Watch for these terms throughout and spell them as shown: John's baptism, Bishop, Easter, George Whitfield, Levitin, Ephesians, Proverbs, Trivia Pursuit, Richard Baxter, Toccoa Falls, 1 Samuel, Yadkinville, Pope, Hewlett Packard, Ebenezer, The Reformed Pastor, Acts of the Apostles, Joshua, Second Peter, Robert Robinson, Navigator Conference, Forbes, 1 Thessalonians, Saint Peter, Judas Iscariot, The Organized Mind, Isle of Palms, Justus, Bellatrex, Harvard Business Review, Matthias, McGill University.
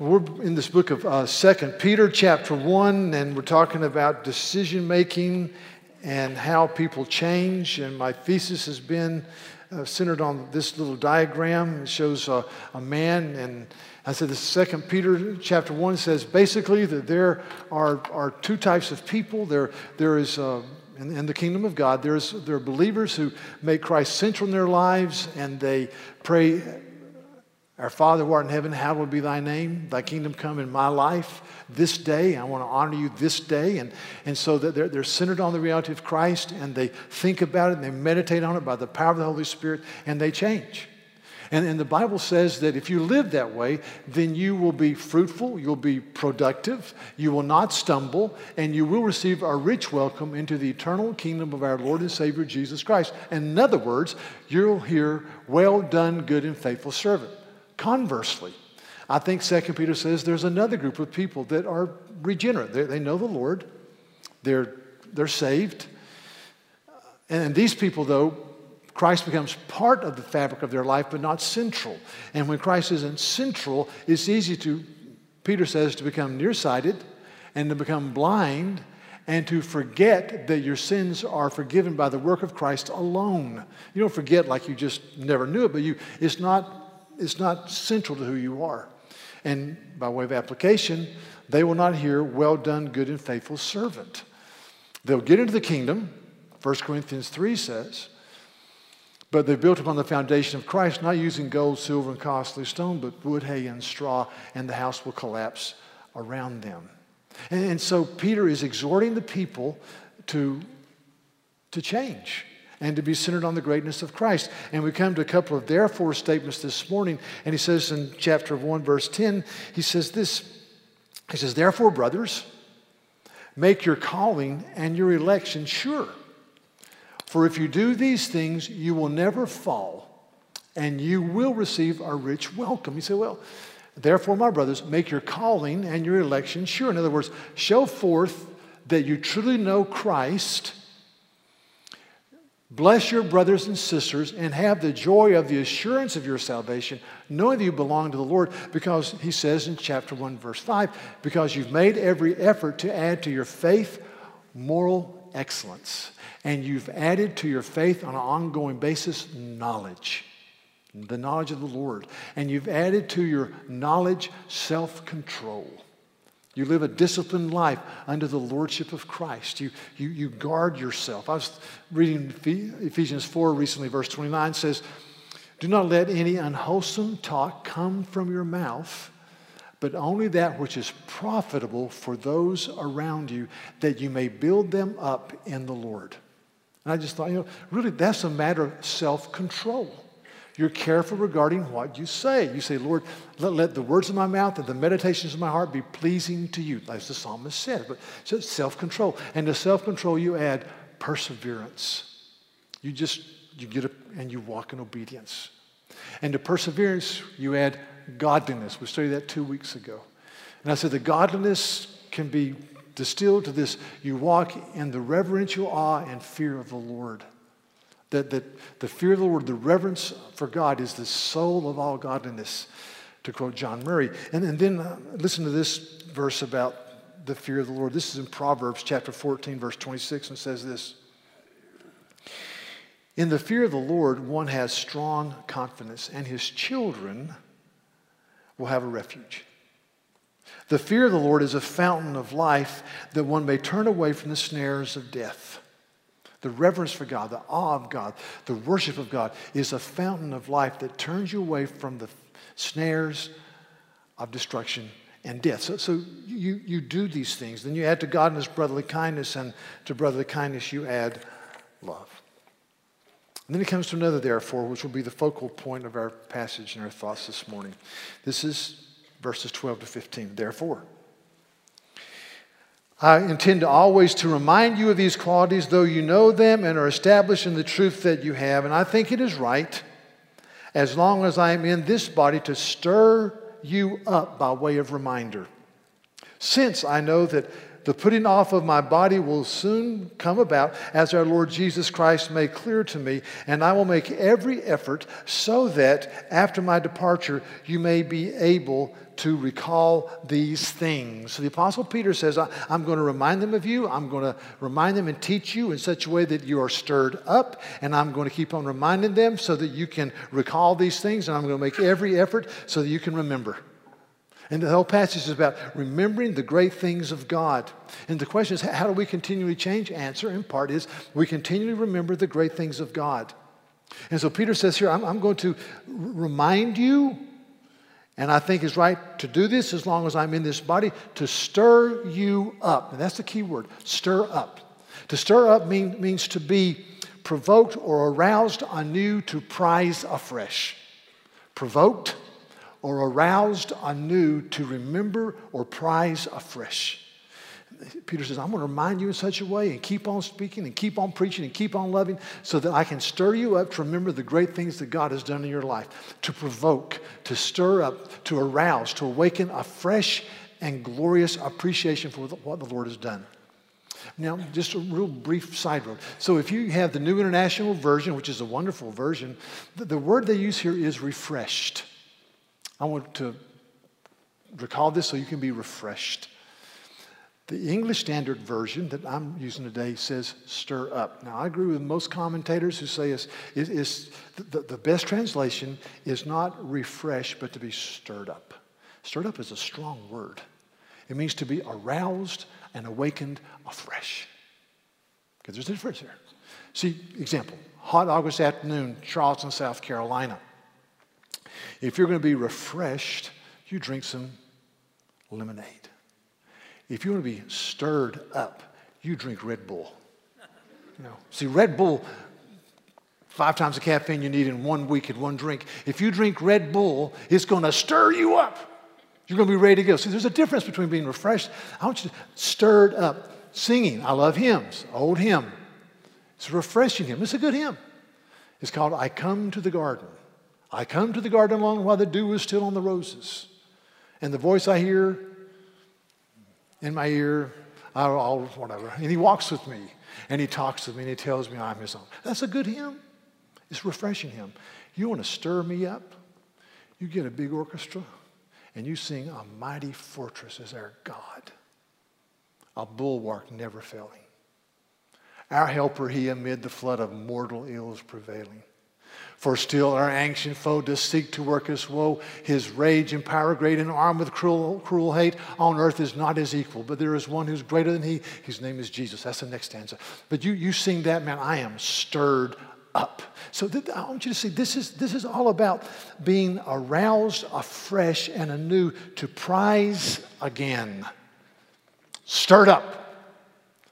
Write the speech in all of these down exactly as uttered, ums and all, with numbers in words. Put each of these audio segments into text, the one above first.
We're in this book of uh, Second Peter, chapter one, and we're talking about decision-making and how people change. And my thesis has been uh, centered on this little diagram. It shows uh, a man, and I said this Second Peter, chapter one, says basically that there are, are two types of people. There, there is, uh, in, in the kingdom of God, there is there are believers who make Christ central in their lives, and they pray, "Our Father who art in heaven, hallowed be thy name. Thy kingdom come in my life this day. I want to honor you this day." And, and so that they're, they're centered on the reality of Christ, and they think about it and they meditate on it by the power of the Holy Spirit, and they change. And, and the Bible says that if you live that way, then you will be fruitful, you'll be productive, you will not stumble, and you will receive a rich welcome into the eternal kingdom of our Lord and Savior Jesus Christ. And in other words, you'll hear, "Well done, good and faithful servant." Conversely, I think Second Peter says there's another group of people that are regenerate. They, they know the Lord. They're, they're saved. And these people, though, Christ becomes part of the fabric of their life, but not central. And when Christ isn't central, it's easy to, Peter says, to become nearsighted and to become blind and to forget that your sins are forgiven by the work of Christ alone. You don't forget like you just never knew it, but you, it's not... It's not central to who you are. And by way of application, they will not hear, "Well done, good and faithful servant." They'll get into the kingdom, First Corinthians three says, but they've built upon the foundation of Christ, not using gold, silver, and costly stone, but wood, hay, and straw, and the house will collapse around them. And, and so Peter is exhorting the people to, to change and to be centered on the greatness of Christ. And we come to a couple of therefore statements this morning, and he says in chapter one, verse ten, he says this, he says, "Therefore, brothers, make your calling and your election sure. For if you do these things, you will never fall, and you will receive a rich welcome." He said, well, therefore, my brothers, make your calling and your election sure. In other words, show forth that you truly know Christ. Bless your brothers and sisters and have the joy of the assurance of your salvation, knowing that you belong to the Lord, because he says in chapter one, verse five, because you've made every effort to add to your faith moral excellence, and you've added to your faith on an ongoing basis knowledge, the knowledge of the Lord, and you've added to your knowledge self-control. You live a disciplined life under the lordship of Christ. You, you, you guard yourself. I was reading Ephesians four recently, verse twenty-nine says, "Do not let any unwholesome talk come from your mouth, but only that which is profitable for those around you, that you may build them up in the Lord." And I just thought, you know, really that's a matter of self-control. You're careful regarding what you say. You say, "Lord, let, let the words of my mouth and the meditations of my heart be pleasing to you," as the psalmist said. But so self-control. And to self-control, you add perseverance. You just, you get up and you walk in obedience. And to perseverance, you add godliness. We studied that two weeks ago. And I said the godliness can be distilled to this: you walk in the reverential awe and fear of the Lord. That, that the fear of the Lord, the reverence for God, is the soul of all godliness, to quote John Murray. And, and then uh, listen to this verse about the fear of the Lord. This is in Proverbs chapter fourteen, verse twenty-six, and says this: "In the fear of the Lord, one has strong confidence, and his children will have a refuge. The fear of the Lord is a fountain of life, that one may turn away from the snares of death." The reverence for God, the awe of God, the worship of God is a fountain of life that turns you away from the snares of destruction and death. So, so you, you do these things. Then you add to godliness brotherly kindness, and to brotherly kindness you add love. And then it comes to another therefore, which will be the focal point of our passage and our thoughts this morning. This is verses twelve to fifteen. "Therefore, I intend to always to remind you of these qualities, though you know them and are established in the truth that you have. And I think it is right, as long as I am in this body, to stir you up by way of reminder, since I know that the putting off of my body will soon come about, as our Lord Jesus Christ made clear to me, and I will make every effort so that after my departure you may be able to recall these things. So the Apostle Peter says, I'm going to remind them of you. I'm going to remind them and teach you in such a way that you are stirred up, and I'm going to keep on reminding them so that you can recall these things, and I'm going to make every effort so that you can remember. And the whole passage is about remembering the great things of God. And the question is, how do we continually change? Answer in part is, we continually remember the great things of God. And so Peter says here, I'm, I'm going to remind you, and I think it's right to do this as long as I'm in this body, to stir you up. And that's the key word, stir up. To stir up mean, means to be provoked or aroused anew to prize afresh. Provoked or aroused anew to remember or prize afresh. Peter says, I'm going to remind you in such a way and keep on speaking and keep on preaching and keep on loving so that I can stir you up to remember the great things that God has done in your life, to provoke, to stir up, to arouse, to awaken a fresh and glorious appreciation for what the Lord has done. Now, just a real brief side road. So if you have the New International Version, which is a wonderful version, the, the word they use here is refreshed. I want to recall this so you can be refreshed. The English Standard Version that I'm using today says stir up. Now, I agree with most commentators who say it's, it, it's the, the best translation is not refresh, but to be stirred up. Stirred up is a strong word. It means to be aroused and awakened afresh. Because there's a difference there. See, example, hot August afternoon, Charleston, South Carolina. If you're going to be refreshed, you drink some lemonade. If you want to be stirred up, you drink Red Bull. You know, see, Red Bull, five times the caffeine you need in one week in one drink. If you drink Red Bull, it's going to stir you up. You're going to be ready to go. See, there's a difference between being refreshed. I want you to stirred up. Singing, I love hymns, old hymn. It's a refreshing hymn. It's a good hymn. It's called I Come to the Garden. I come to the garden alone while the dew is still on the roses. And the voice I hear in my ear, I'll, whatever. And he walks with me, and he talks with me, and he tells me I'm his own. That's a good hymn. It's refreshing hymn. You want to stir me up? You get a big orchestra, and you sing A Mighty Fortress Is Our God, a bulwark never failing. Our helper he amid the flood of mortal ills prevailing. For still our ancient foe does seek to work us woe. His rage and power great and armed with cruel, cruel hate on earth is not his equal. But there is one who's greater than he. His name is Jesus. That's the next stanza. But you, you sing that, man, I am stirred up. So th- I want you to see this is, this is all about being aroused afresh and anew to prize again. Stirred up.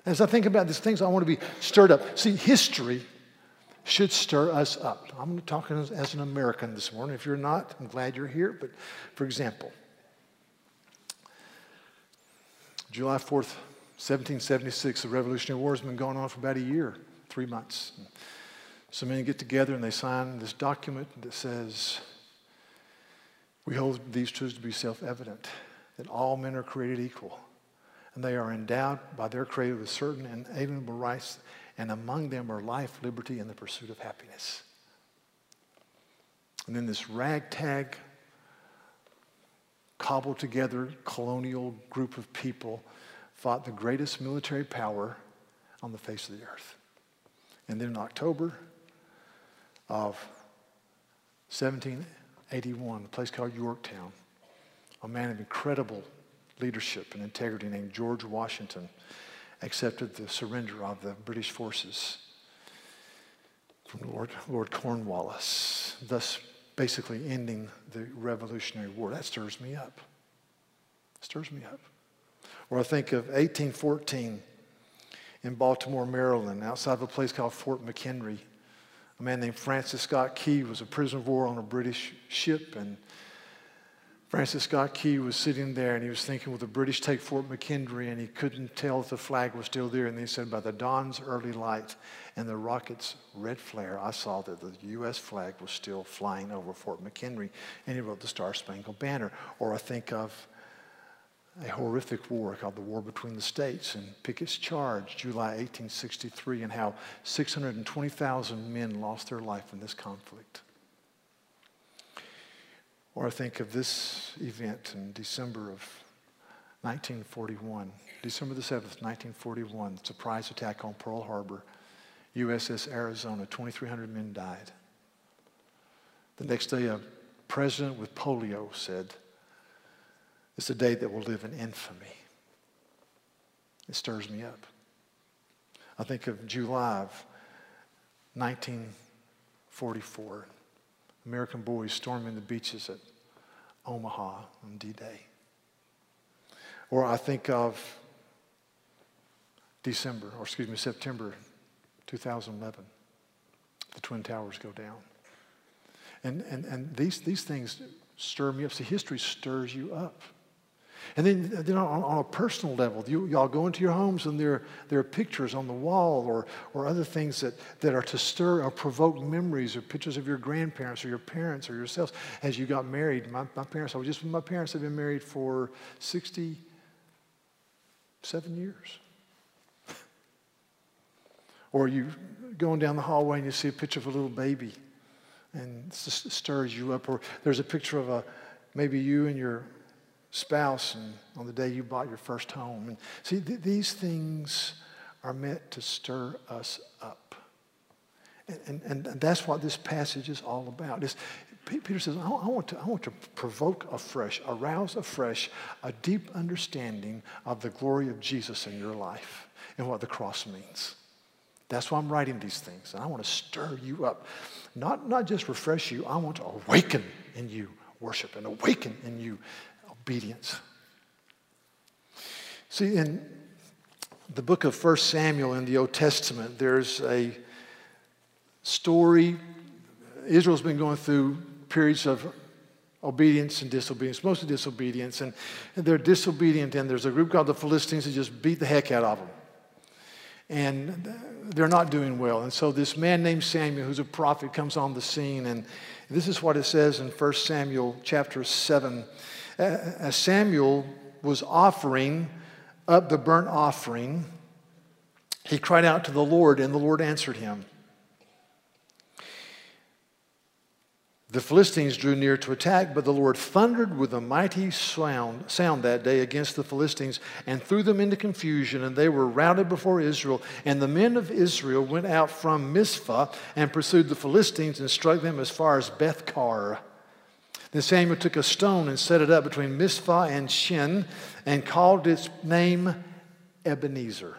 As I think about these things, I want to be stirred up. See, history should stir us up. I'm talking as an American this morning. If you're not, I'm glad you're here. But for example, July fourth, seventeen seventy-six, the Revolutionary War has been going on for about a year, three months. So men get together and they sign this document that says, we hold these truths to be self-evident, that all men are created equal, and they are endowed by their Creator with certain inalienable rights, and among them are life, liberty, and the pursuit of happiness. And then this ragtag, cobbled together colonial group of people fought the greatest military power on the face of the earth. And then in October of seventeen eighty-one, a place called Yorktown, a man of incredible leadership and integrity named George Washington accepted the surrender of the British forces from Lord, Lord Cornwallis, thus basically ending the Revolutionary War. That stirs me up. Stirs me up. Or I think of eighteen fourteen in Baltimore, Maryland, outside of a place called Fort McHenry. A man named Francis Scott Key was a prisoner of war on a British ship, and Francis Scott Key was sitting there, and he was thinking, will the British take Fort McHenry? And he couldn't tell if the flag was still there. And he said, by the dawn's early light and the rocket's red flare, I saw that the U S flag was still flying over Fort McHenry. And he wrote the Star Spangled Banner. Or I think of a horrific war called the War Between the States, and Pickett's Charge, July eighteen sixty-three, and how six hundred twenty thousand men lost their life in this conflict. Or I think of this event in December of nineteen forty-one, December the seventh, nineteen forty-one, surprise attack on Pearl Harbor, U S S Arizona, twenty-three hundred men died. The next day, a president with polio said, "It's a day that will live in infamy." It stirs me up. I think of July of nineteen forty-four, American boys storming the beaches at Omaha on D-Day. Or I think of December, or excuse me, September two thousand eleven, the Twin Towers go down. And, and, and these, these things stir me up. See, history stirs you up. And then, then on, on a personal level, you, y'all go into your homes and there, there are pictures on the wall or, or other things that, that are to stir or provoke memories, or pictures of your grandparents or your parents or yourselves as you got married. My, my parents, I was just with my parents, they've been married for sixty-seven years. Or you going down the hallway and you see a picture of a little baby, and it just stirs you up. Or there's a picture of a, maybe you and your spouse, and on the day you bought your first home. And see, th these things are meant to stir us up. And, and, and that's what this passage is all about. It's, Peter says, I want to, I want to provoke afresh, arouse afresh, a deep understanding of the glory of Jesus in your life and what the cross means. That's why I'm writing these things. And I want to stir you up. Not, not just refresh you, I want to awaken in you worship and awaken in you obedience. See, in the book of First Samuel in the Old Testament, there's a story. Israel's been going through periods of obedience and disobedience, mostly disobedience. And they're disobedient, and there's a group called the Philistines that just beat the heck out of them. And they're not doing well. And so this man named Samuel, who's a prophet, comes on the scene. And this is what it says in First Samuel chapter seven. As Samuel was offering up the burnt offering, he cried out to the Lord, and the Lord answered him. The Philistines drew near to attack, but the Lord thundered with a mighty sound, sound that day against the Philistines, and threw them into confusion, and they were routed before Israel. And the men of Israel went out from Mizpah and pursued the Philistines and struck them as far as Beth-kar. Then Samuel took a stone and set it up between Mizpah and Shin, and called its name Ebenezer.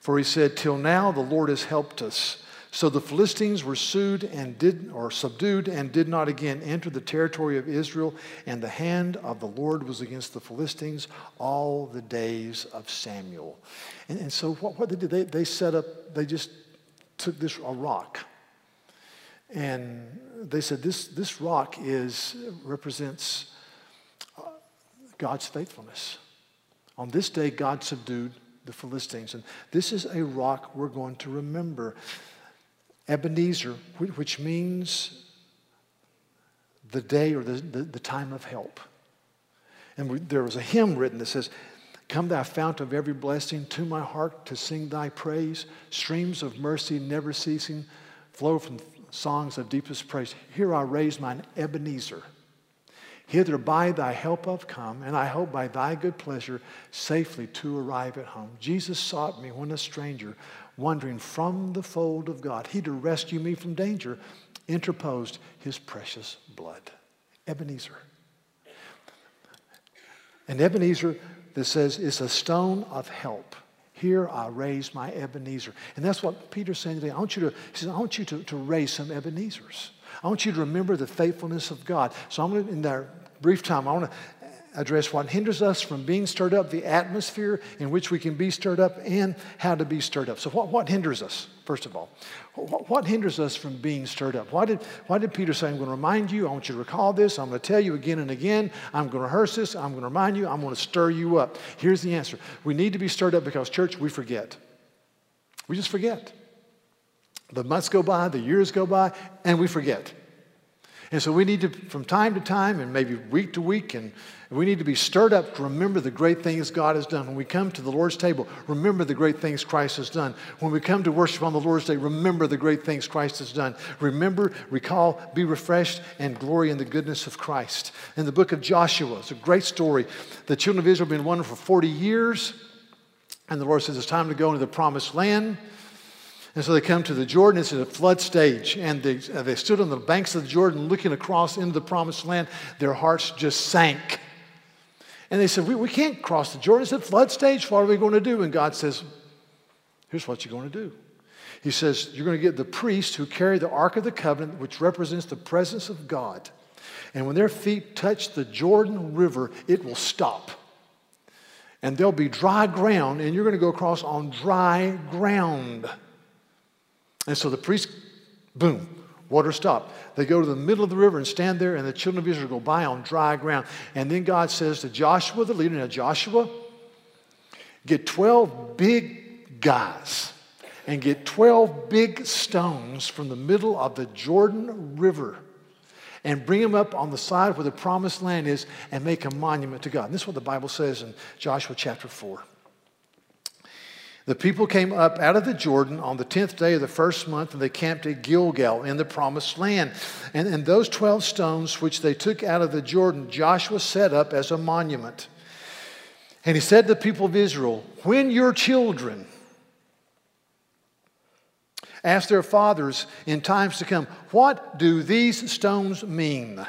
For he said, "Till now the Lord has helped us." So the Philistines were sued and did, or subdued and did not again enter the territory of Israel, and the hand of the Lord was against the Philistines all the days of Samuel. And, and so what, what they did, they, they set up, they just took this a rock, and they said this, this rock is, represents God's faithfulness. On this day, God subdued the Philistines, and this is a rock we're going to remember. Ebenezer, which means the day or the, the, the time of help. And we, there was a hymn written that says, "Come thou fount of every blessing, to my heart to sing thy praise. Streams of mercy never ceasing flow from songs of deepest praise. Here I raise mine Ebenezer. Hither by thy help I've come, and I hope by thy good pleasure safely to arrive at home. Jesus sought me when a stranger, wandering from the fold of God. He to rescue me from danger interposed his precious blood." Ebenezer. And Ebenezer, that says, is a stone of help. Here I raise my Ebenezer. And that's what Peter's saying today. I want you to, he says, I want you to, to raise some Ebenezers. I want you to remember the faithfulness of God. So I'm going to, in our brief time, I want to address what hinders us from being stirred up, the atmosphere in which we can be stirred up, and how to be stirred up. So what, what hinders us, first of all? What, what hinders us from being stirred up? Why did, why did Peter say, I'm going to remind you, I want you to recall this, I'm going to tell you again and again, I'm going to rehearse this, I'm going to remind you, I'm going to stir you up? Here's the answer. We need to be stirred up because, church, we forget. We just forget. The months go by, the years go by, and we forget. And so we need to, from time to time and maybe week to week, and we need to be stirred up to remember the great things God has done. When we come to the Lord's table, remember the great things Christ has done. When we come to worship on the Lord's Day, remember the great things Christ has done. Remember, recall, be refreshed, and glory in the goodness of Christ. In the book of Joshua, it's a great story. The children of Israel have been wandering for forty years, and the Lord says, it's time to go into the promised land. And so they come to the Jordan. It's at a flood stage. And they, they stood on the banks of the Jordan looking across into the promised land. Their hearts just sank. And they said, we, we can't cross the Jordan. It's at flood stage. What are we going to do? And God says, here's what you're going to do. He says, you're going to get the priests who carry the Ark of the Covenant, which represents the presence of God. And when their feet touch the Jordan River, it will stop. And there'll be dry ground. And you're going to go across on dry ground. And so the priests, boom, water stopped. They go to the middle of the river and stand there, and the children of Israel go by on dry ground. And then God says to Joshua, the leader, now Joshua, get twelve big guys and get twelve big stones from the middle of the Jordan River and bring them up on the side where the promised land is and make a monument to God. And this is what the Bible says in Joshua chapter four. The people came up out of the Jordan on the tenth day of the first month, and they camped at Gilgal in the promised land. And, and those twelve stones which they took out of the Jordan, Joshua set up as a monument. And he said to the people of Israel, when your children ask their fathers in times to come, what do these stones mean?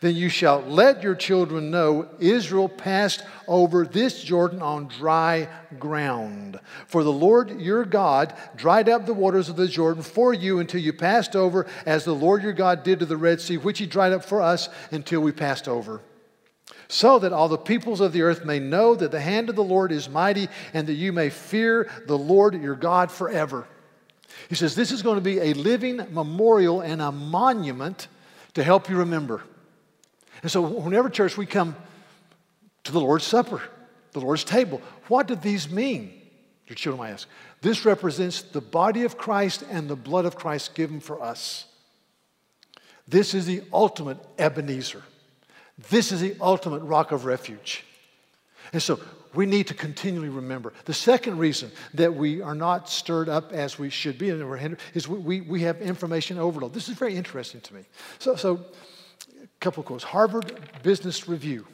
Then you shall let your children know Israel passed over this Jordan on dry ground. For the Lord your God dried up the waters of the Jordan for you until you passed over, as the Lord your God did to the Red Sea, which he dried up for us until we passed over. So that all the peoples of the earth may know that the hand of the Lord is mighty, and that you may fear the Lord your God forever. He says this is going to be a living memorial and a monument to help you remember. And so whenever, church, we come to the Lord's Supper, the Lord's table, what do these mean? Your children might ask. This represents the body of Christ and the blood of Christ given for us. This is the ultimate Ebenezer. This is the ultimate rock of refuge. And so we need to continually remember. The second reason that we are not stirred up as we should be and we're hindered is we, we, we have information overload. This is very interesting to me. So, so couple of quotes. Harvard Business Review.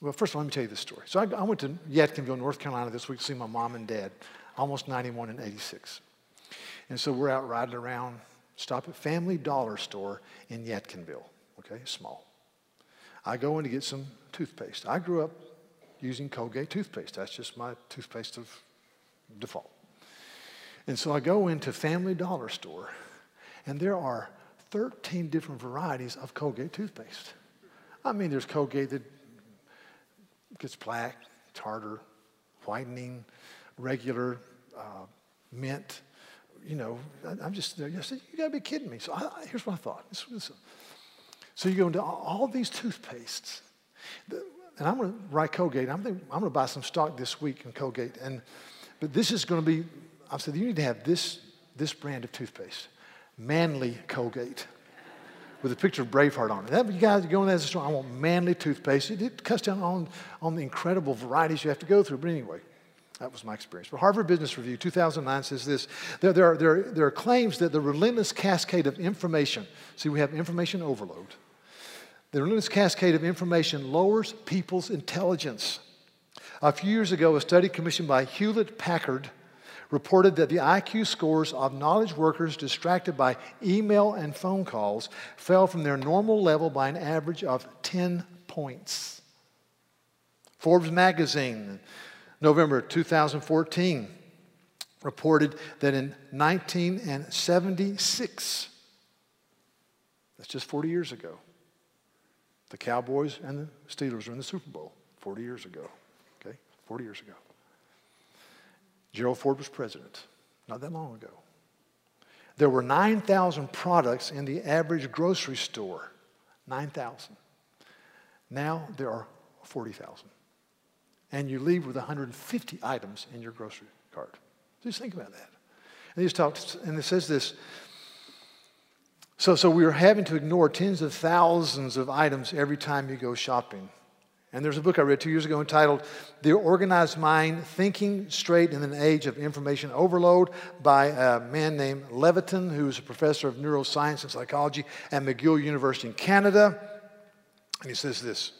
Well, first of all, let me tell you this story. So I, I went to Yadkinville, North Carolina this week to see my mom and dad, almost ninety-one and eighty-six. And so we're out riding around, stop at Family Dollar Store in Yadkinville. Okay, small. I go in to get some toothpaste. I grew up using Colgate toothpaste. That's just my toothpaste of default. And so I go into Family Dollar Store, and there are thirteen different varieties of Colgate toothpaste. I mean, there's Colgate that gets plaque, tartar, whitening, regular, uh, mint. You know, I, I'm just there. I said, you gotta be kidding me. So I, I, here's what I thought. This, this, so you go into all, all these toothpastes, and I'm gonna write Colgate. I'm thinking, I'm gonna buy some stock this week in Colgate. And but this is gonna be. I said, you need to have this this brand of toothpaste. Manly Colgate with a picture of Braveheart on it. That, you guys go in there, I want manly toothpaste. It, it cuts down on, on the incredible varieties you have to go through. But anyway, that was my experience. But Harvard Business Review two thousand nine says this. There, there, are, there, are, there are claims that the relentless cascade of information, see, we have information overload. The relentless cascade of information lowers people's intelligence. A few years ago, a study commissioned by Hewlett Packard reported that the I Q scores of knowledge workers distracted by email and phone calls fell from their normal level by an average of ten points. Forbes magazine, November two thousand fourteen, reported that in nineteen seventy-six, that's just forty years ago, the Cowboys and the Steelers were in the Super Bowl forty years ago, okay, forty years ago. Gerald Ford was president not that long ago. There were nine thousand products in the average grocery store, nine thousand. Now there are forty thousand. And you leave with one hundred fifty items in your grocery cart. Just think about that. And, he talks, and it says this, So, so we are having to ignore tens of thousands of items every time you go shopping. And there's a book I read two years ago entitled The Organized Mind, Thinking Straight in an Age of Information Overload by a man named Levitin, who's a professor of neuroscience and psychology at McGill University in Canada. And he says this: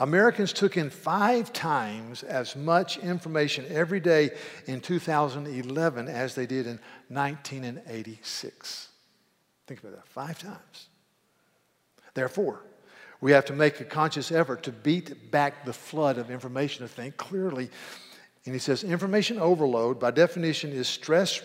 Americans took in five times as much information every day in two thousand eleven as they did in nineteen eighty-six. Think about that, five times. Therefore, we have to make a conscious effort to beat back the flood of information, to think clearly. And he says, information overload, by definition, is stress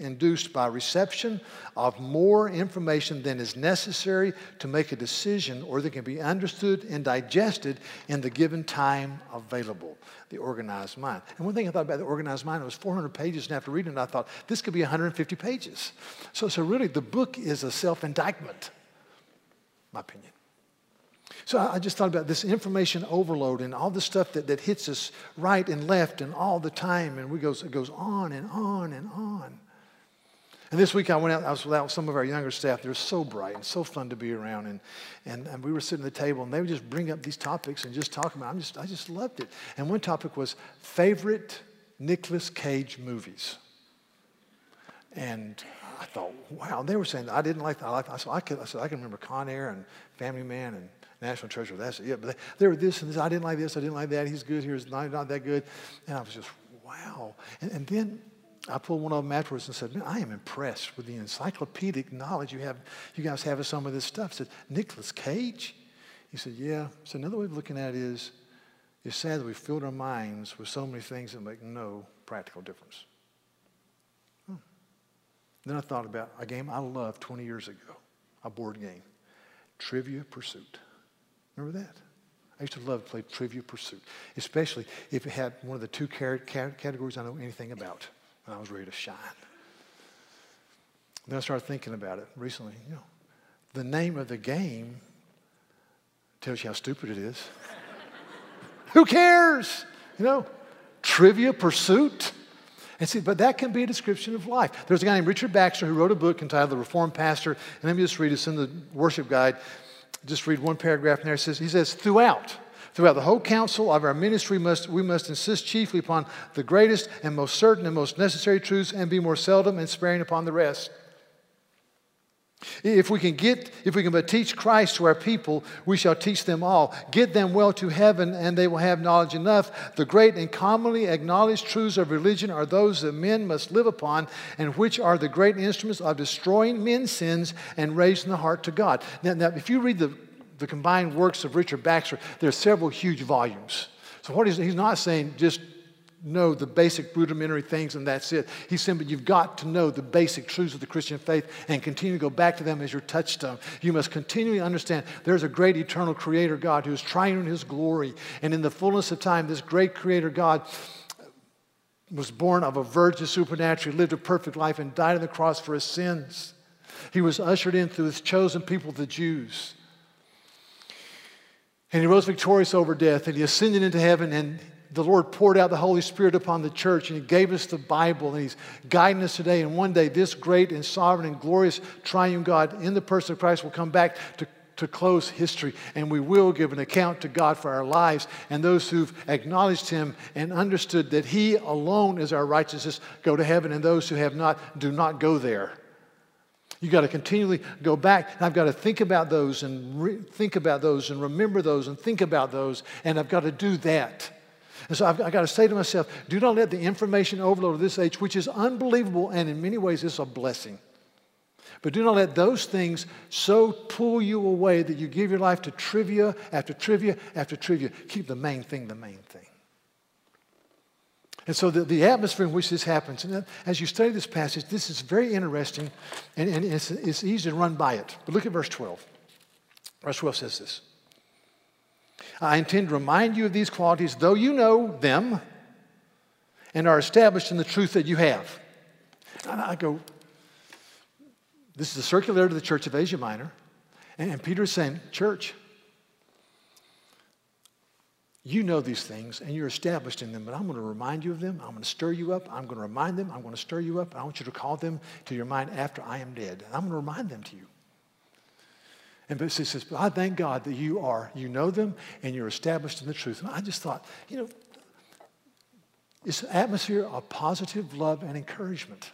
induced by reception of more information than is necessary to make a decision or that can be understood and digested in the given time available. The organized mind. And one thing I thought about the organized mind, it was four hundred pages, and after reading it, I thought, this could be one hundred fifty pages. So, so really, the book is a self-indictment, my opinion. So I just thought about this information overload and all the stuff that, that hits us right and left and all the time, and we goes, it goes on and on and on. And this week I went out, I was out with some of our younger staff. They were so bright and so fun to be around, and, and, and we were sitting at the table, and they would just bring up these topics and just talk about it. I'm just, I just loved it. And one topic was favorite Nicolas Cage movies. And I thought, wow, they were saying that. I didn't like that. I, liked that. So I, could, I said, I can remember Con Air and Family Man and National Treasure, that's it. Yeah, but there were this and this. I didn't like this. I didn't like that. He's good. He's not, not that good. And I was just, wow. And, and then I pulled one of them afterwards and said, man, I am impressed with the encyclopedic knowledge you have. You guys have of some of this stuff. I said, Nicolas Cage? He said, yeah. So another way of looking at it is, it's sad that we filled our minds with so many things that make no practical difference. Hmm. Then I thought about a game I loved twenty years ago, a board game, Trivia Pursuit. Remember that? I used to love to play Trivia Pursuit, especially if it had one of the two categories I know anything about, and I was ready to shine. And then I started thinking about it recently. You know, the name of the game tells you how stupid it is. Who cares? You know, Trivia Pursuit. And see, but that can be a description of life. There's a guy named Richard Baxter who wrote a book entitled The Reformed Pastor, and let me just read it. It's in the worship guide. Just read one paragraph in there. It says, he says, throughout, throughout the whole counsel of our ministry, must, we must insist chiefly upon the greatest and most certain and most necessary truths, and be more seldom and sparing upon the rest. If we can get, if we can but teach Christ to our people, we shall teach them all. Get them well to heaven, and they will have knowledge enough. The great and commonly acknowledged truths of religion are those that men must live upon, and which are the great instruments of destroying men's sins and raising the heart to God. Now, now if you read the, the combined works of Richard Baxter, there are several huge volumes. So what he's, he's not saying just know the basic rudimentary things and that's it. He said, but you've got to know the basic truths of the Christian faith and continue to go back to them as your touchstone. You must continually understand there's a great eternal creator God who is triune in his glory. And in the fullness of time, this great creator God was born of a virgin supernaturally, lived a perfect life, and died on the cross for his sins. He was ushered in through his chosen people, the Jews. And he rose victorious over death, and he ascended into heaven, and the Lord poured out the Holy Spirit upon the church, and he gave us the Bible, and he's guiding us today. And one day, this great and sovereign and glorious triune God in the person of Christ will come back to, to close history, and we will give an account to God for our lives. And those who've acknowledged him and understood that he alone is our righteousness go to heaven, and those who have not do not go there. You've got to continually go back, and I've got to think about those and re- think about those and remember those and think about those, and I've got to do that. And so I've, I've got to say to myself, do not let the information overload of this age, which is unbelievable and in many ways is a blessing, but do not let those things so pull you away that you give your life to trivia after trivia after trivia. Keep the main thing the main thing. And so the, the atmosphere in which this happens, and as you study this passage, this is very interesting, and, and it's, it's easy to run by it. But look at verse twelve. Verse twelve says this: I intend to remind you of these qualities, though you know them and are established in the truth that you have. And I go, this is a circular to the Church of Asia Minor. And Peter is saying, church, you know these things and you're established in them, but I'm going to remind you of them. I'm going to stir you up. I'm going to remind them. I'm going to stir you up. I want you to call them to your mind after I am dead. And I'm going to remind them to you. And but she says, but I thank God that you are, you know them, and you're established in the truth. And I just thought, you know, it's an atmosphere of positive love and encouragement.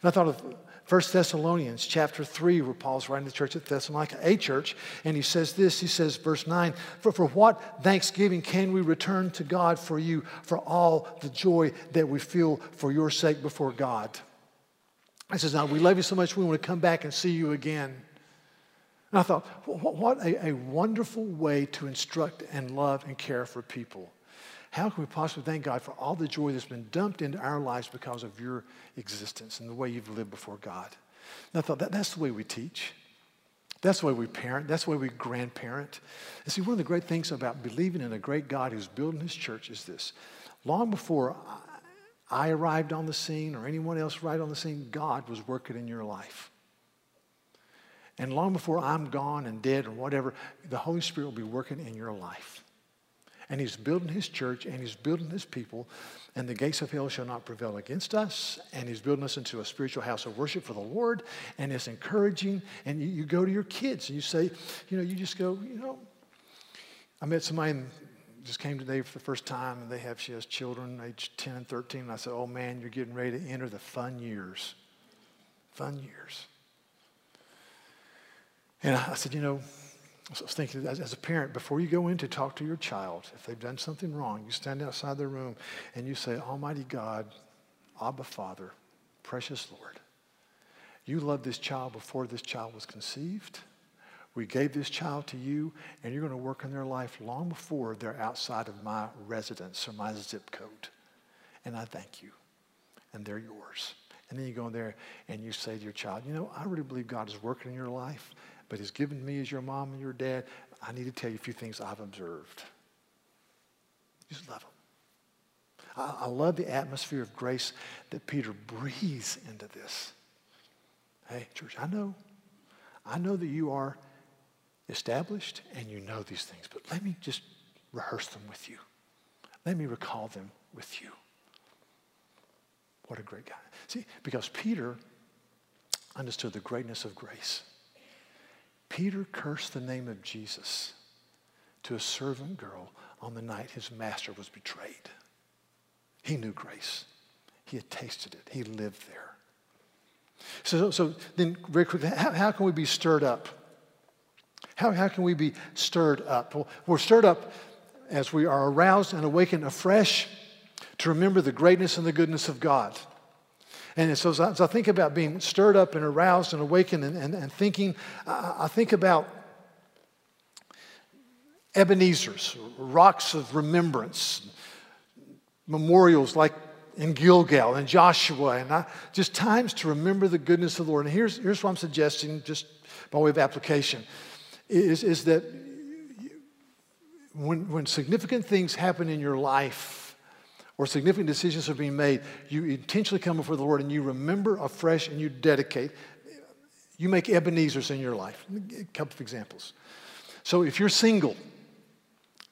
And I thought of First Thessalonians chapter three, where Paul's writing to the church at Thessalonica, a church, and he says this, he says, verse nine, for, for what thanksgiving can we return to God for you, for all the joy that we feel for your sake before God? He says, now we love you so much, we want to come back and see you again. And I thought, what a, a wonderful way to instruct and love and care for people. How can we possibly thank God for all the joy that's been dumped into our lives because of your existence and the way you've lived before God? And I thought, that, that's the way we teach. That's the way we parent. That's the way we grandparent. And see, one of the great things about believing in a great God who's building his church is this. Long before I arrived on the scene or anyone else right on the scene, God was working in your life. And long before I'm gone and dead or whatever, the Holy Spirit will be working in your life. And he's building his church, and he's building his people, and the gates of hell shall not prevail against us, and he's building us into a spiritual house of worship for the Lord, and it's encouraging. And you, you go to your kids, and you say, you know, you just go, you know, I met somebody and just came today for the first time, and they have, she has children age ten and thirteen, and I said, oh, man, you're getting ready to enter the fun years, fun years. And I said, you know, I was thinking, as a parent, before you go in to talk to your child, if they've done something wrong, you stand outside their room and you say, Almighty God, Abba Father, precious Lord, you loved this child before this child was conceived. We gave this child to you, and you're going to work in their life long before they're outside of my residence or my zip code. And I thank you, and they're yours. And then you go in there and you say to your child, you know, I really believe God is working in your life, but he's given me as your mom and your dad, I need to tell you a few things I've observed. Just love them. I, I love the atmosphere of grace that Peter breathes into this. Hey, church, I know. I know that you are established and you know these things, but let me just rehearse them with you. Let me recall them with you. What a great guy. See, because Peter understood the greatness of grace. Peter cursed the name of Jesus to a servant girl on the night his master was betrayed. He knew grace. He had tasted it. He lived there. So, so then very quickly, how, how can we be stirred up? How, how can we be stirred up? Well, we're stirred up as we are aroused and awakened afresh to remember the greatness and the goodness of God. And so as I, as I think about being stirred up and aroused and awakened and, and, and thinking, I, I think about Ebenezer's, rocks of remembrance, memorials like in Gilgal and Joshua, and I, just times to remember the goodness of the Lord. And here's, here's what I'm suggesting, just by way of application, is, is that when, when significant things happen in your life, or significant decisions are being made, you intentionally come before the Lord and you remember afresh and you dedicate. You make Ebenezer's in your life. A couple of examples. So if you're single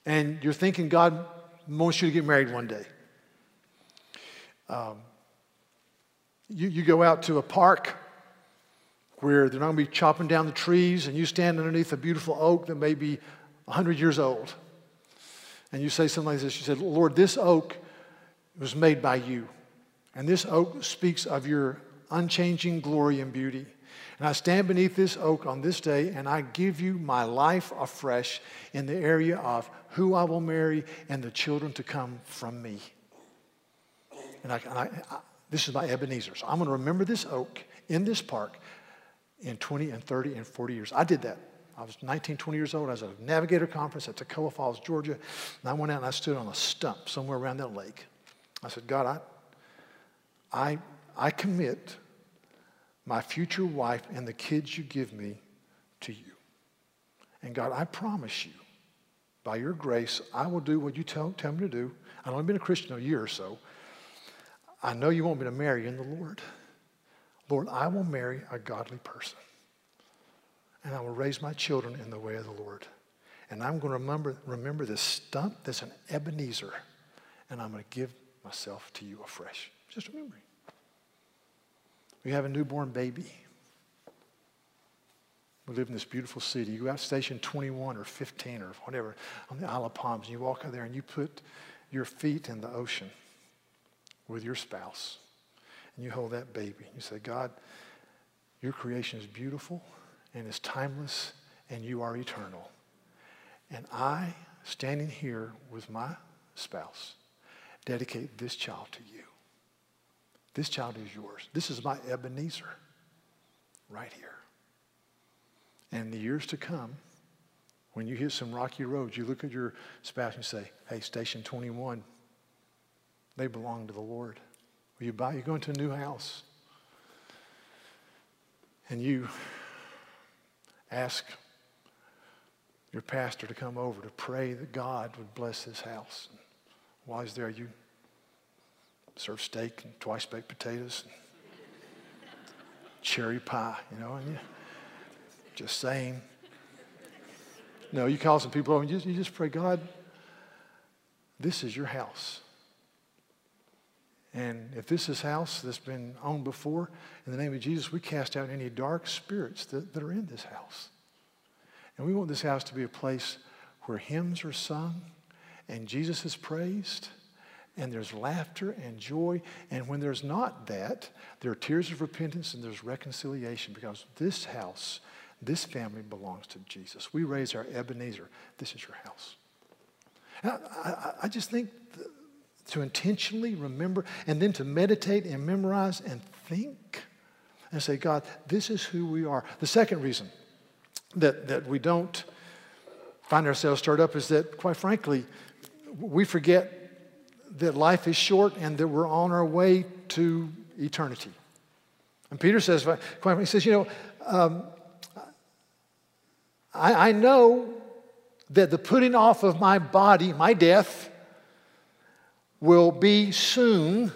and you're thinking God wants you to get married one day, um, you, you go out to a park where they're not going to be chopping down the trees, and you stand underneath a beautiful oak that may be one hundred years old. And you say something like this. You said, Lord, this oak was made by you. And this oak speaks of your unchanging glory and beauty. And I stand beneath this oak on this day, and I give you my life afresh in the area of who I will marry and the children to come from me. And, I, and I, I, this is my Ebenezer. So I'm going to remember this oak in this park in twenty and thirty and forty years. I did that. I was nineteen, twenty years old. I was at a Navigator Conference at Toccoa Falls, Georgia. And I went out and I stood on a stump somewhere around that lake. I said, God, I, I, I commit my future wife and the kids you give me to you. And God, I promise you, by your grace, I will do what you tell, tell me to do. I've only been a Christian a year or so. I know you want me to marry in the Lord. Lord, I will marry a godly person. And I will raise my children in the way of the Lord. And I'm going to remember, remember this stump that's an Ebenezer. And I'm going to give myself to you afresh. Just remembering. We have a newborn baby. We live in this beautiful city. You go out to Station twenty-one or fifteen or whatever on the Isle of Palms, and you walk out there and you put your feet in the ocean with your spouse, and you hold that baby. You say, God, your creation is beautiful and is timeless, and you are eternal. And I, standing here with my spouse, dedicate this child to you. This child is yours. This is my Ebenezer right here. And in the years to come, when you hit some rocky roads, you look at your spouse and say, hey, Station twenty-one, they belong to the Lord. Will you buy? You're going to a new house. And you ask your pastor to come over to pray that God would bless his house. And while he's there, you serve steak and twice-baked potatoes and cherry pie, you know, and you just saying. No, you call some people over and you just, you just pray, God, this is your house. And if this is house that's been owned before, in the name of Jesus, we cast out any dark spirits that, that are in this house. And we want this house to be a place where hymns are sung and Jesus is praised and there's laughter and joy. And when there's not that, there are tears of repentance and there's reconciliation, because this house, this family belongs to Jesus. We raise our Ebenezer. This is your house. And I, I, I just think... The, to intentionally remember and then to meditate and memorize and think and say, God, this is who we are. The second reason that, that we don't find ourselves stirred up is that, quite frankly, we forget that life is short and that we're on our way to eternity. And Peter says, quite frankly, he says, you know, um, I, I know that the putting off of my body, my death, will be soon,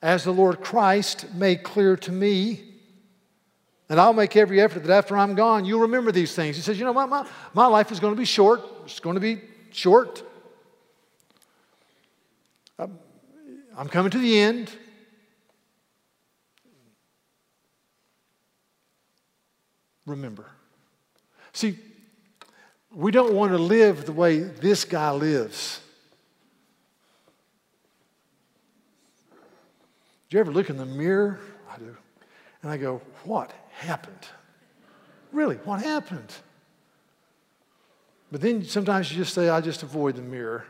as the Lord Christ made clear to me. And I'll make every effort that after I'm gone, you'll remember these things. He says, you know, my, my, my life is going to be short. It's going to be short. I'm, I'm coming to the end. Remember. See, we don't want to live the way this guy lives. Do you ever look in the mirror? I do. And I go, what happened? Really, what happened? But then sometimes you just say, I just avoid the mirror.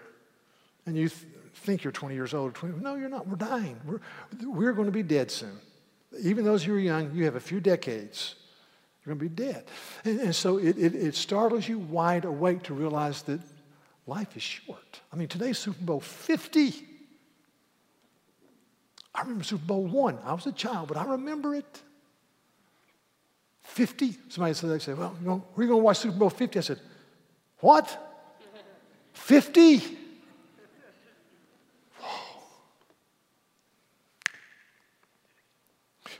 And you th- think you're twenty years old. twenty. No, you're not. We're dying. We're, we're going to be dead soon. Even those who are young, you have a few decades. You're going to be dead. And, and so it, it, it startles you wide awake to realize that life is short. I mean, today's Super Bowl fifty. I remember Super Bowl one. I was a child, but I remember it. fifty. Somebody said, they said, well, you know, where are you going to watch Super Bowl fifty? I said, what? fifty? Whoa.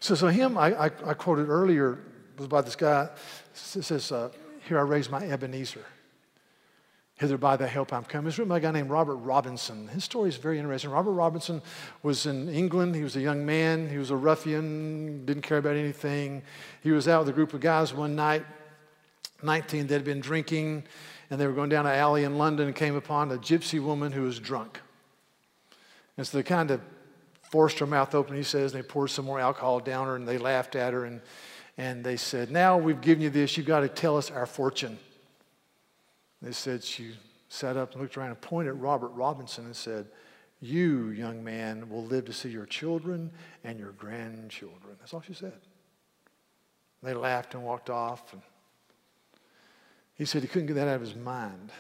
So, so him, I, I, I quoted earlier, was about this guy. It says, uh, here I raise my Ebenezer. Hither by thy help I'm come. It's written by a guy named Robert Robinson. His story is very interesting. Robert Robinson was in England. He was a young man. He was a ruffian, didn't care about anything. He was out with a group of guys one night, nineteen, that had been drinking, and they were going down an alley in London and came upon a gypsy woman who was drunk. And so they kind of forced her mouth open, he says, and they poured some more alcohol down her, and they laughed at her, and, and they said, now we've given you this. You've got to tell us our fortune. They said she sat up and looked around and pointed at Robert Robinson and said, you, young man, will live to see your children and your grandchildren. That's all she said. They laughed and walked off. And he said he couldn't get that out of his mind.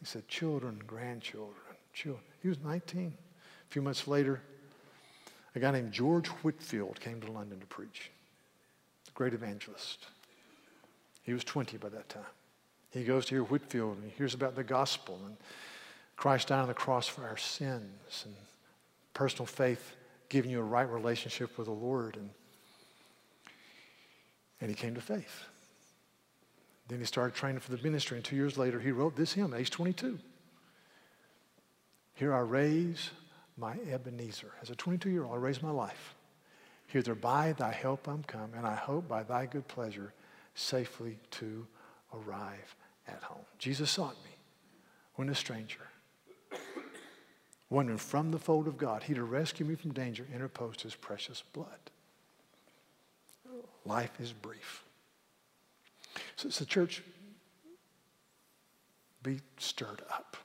He said, children, grandchildren, children. He was nineteen. A few months later, a guy named George Whitfield came to London to preach, the great evangelist. He was twenty by that time. He goes to hear Whitfield and he hears about the gospel and Christ died on the cross for our sins and personal faith giving you a right relationship with the Lord. And, and he came to faith. Then he started training for the ministry, and two years later he wrote this hymn, age twenty-two. Here I raise my Ebenezer. As a twenty-two-year-old, I raise my life. Hither by thy help I'm come, and I hope by thy good pleasure safely to arrive at home. Jesus sought me when a stranger, wandering from the fold of God, he to rescue me from danger interposed his precious blood. Life is brief. So, so church, be stirred up.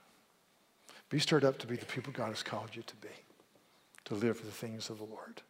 Be stirred up to be the people God has called you to be, to live for the things of the Lord.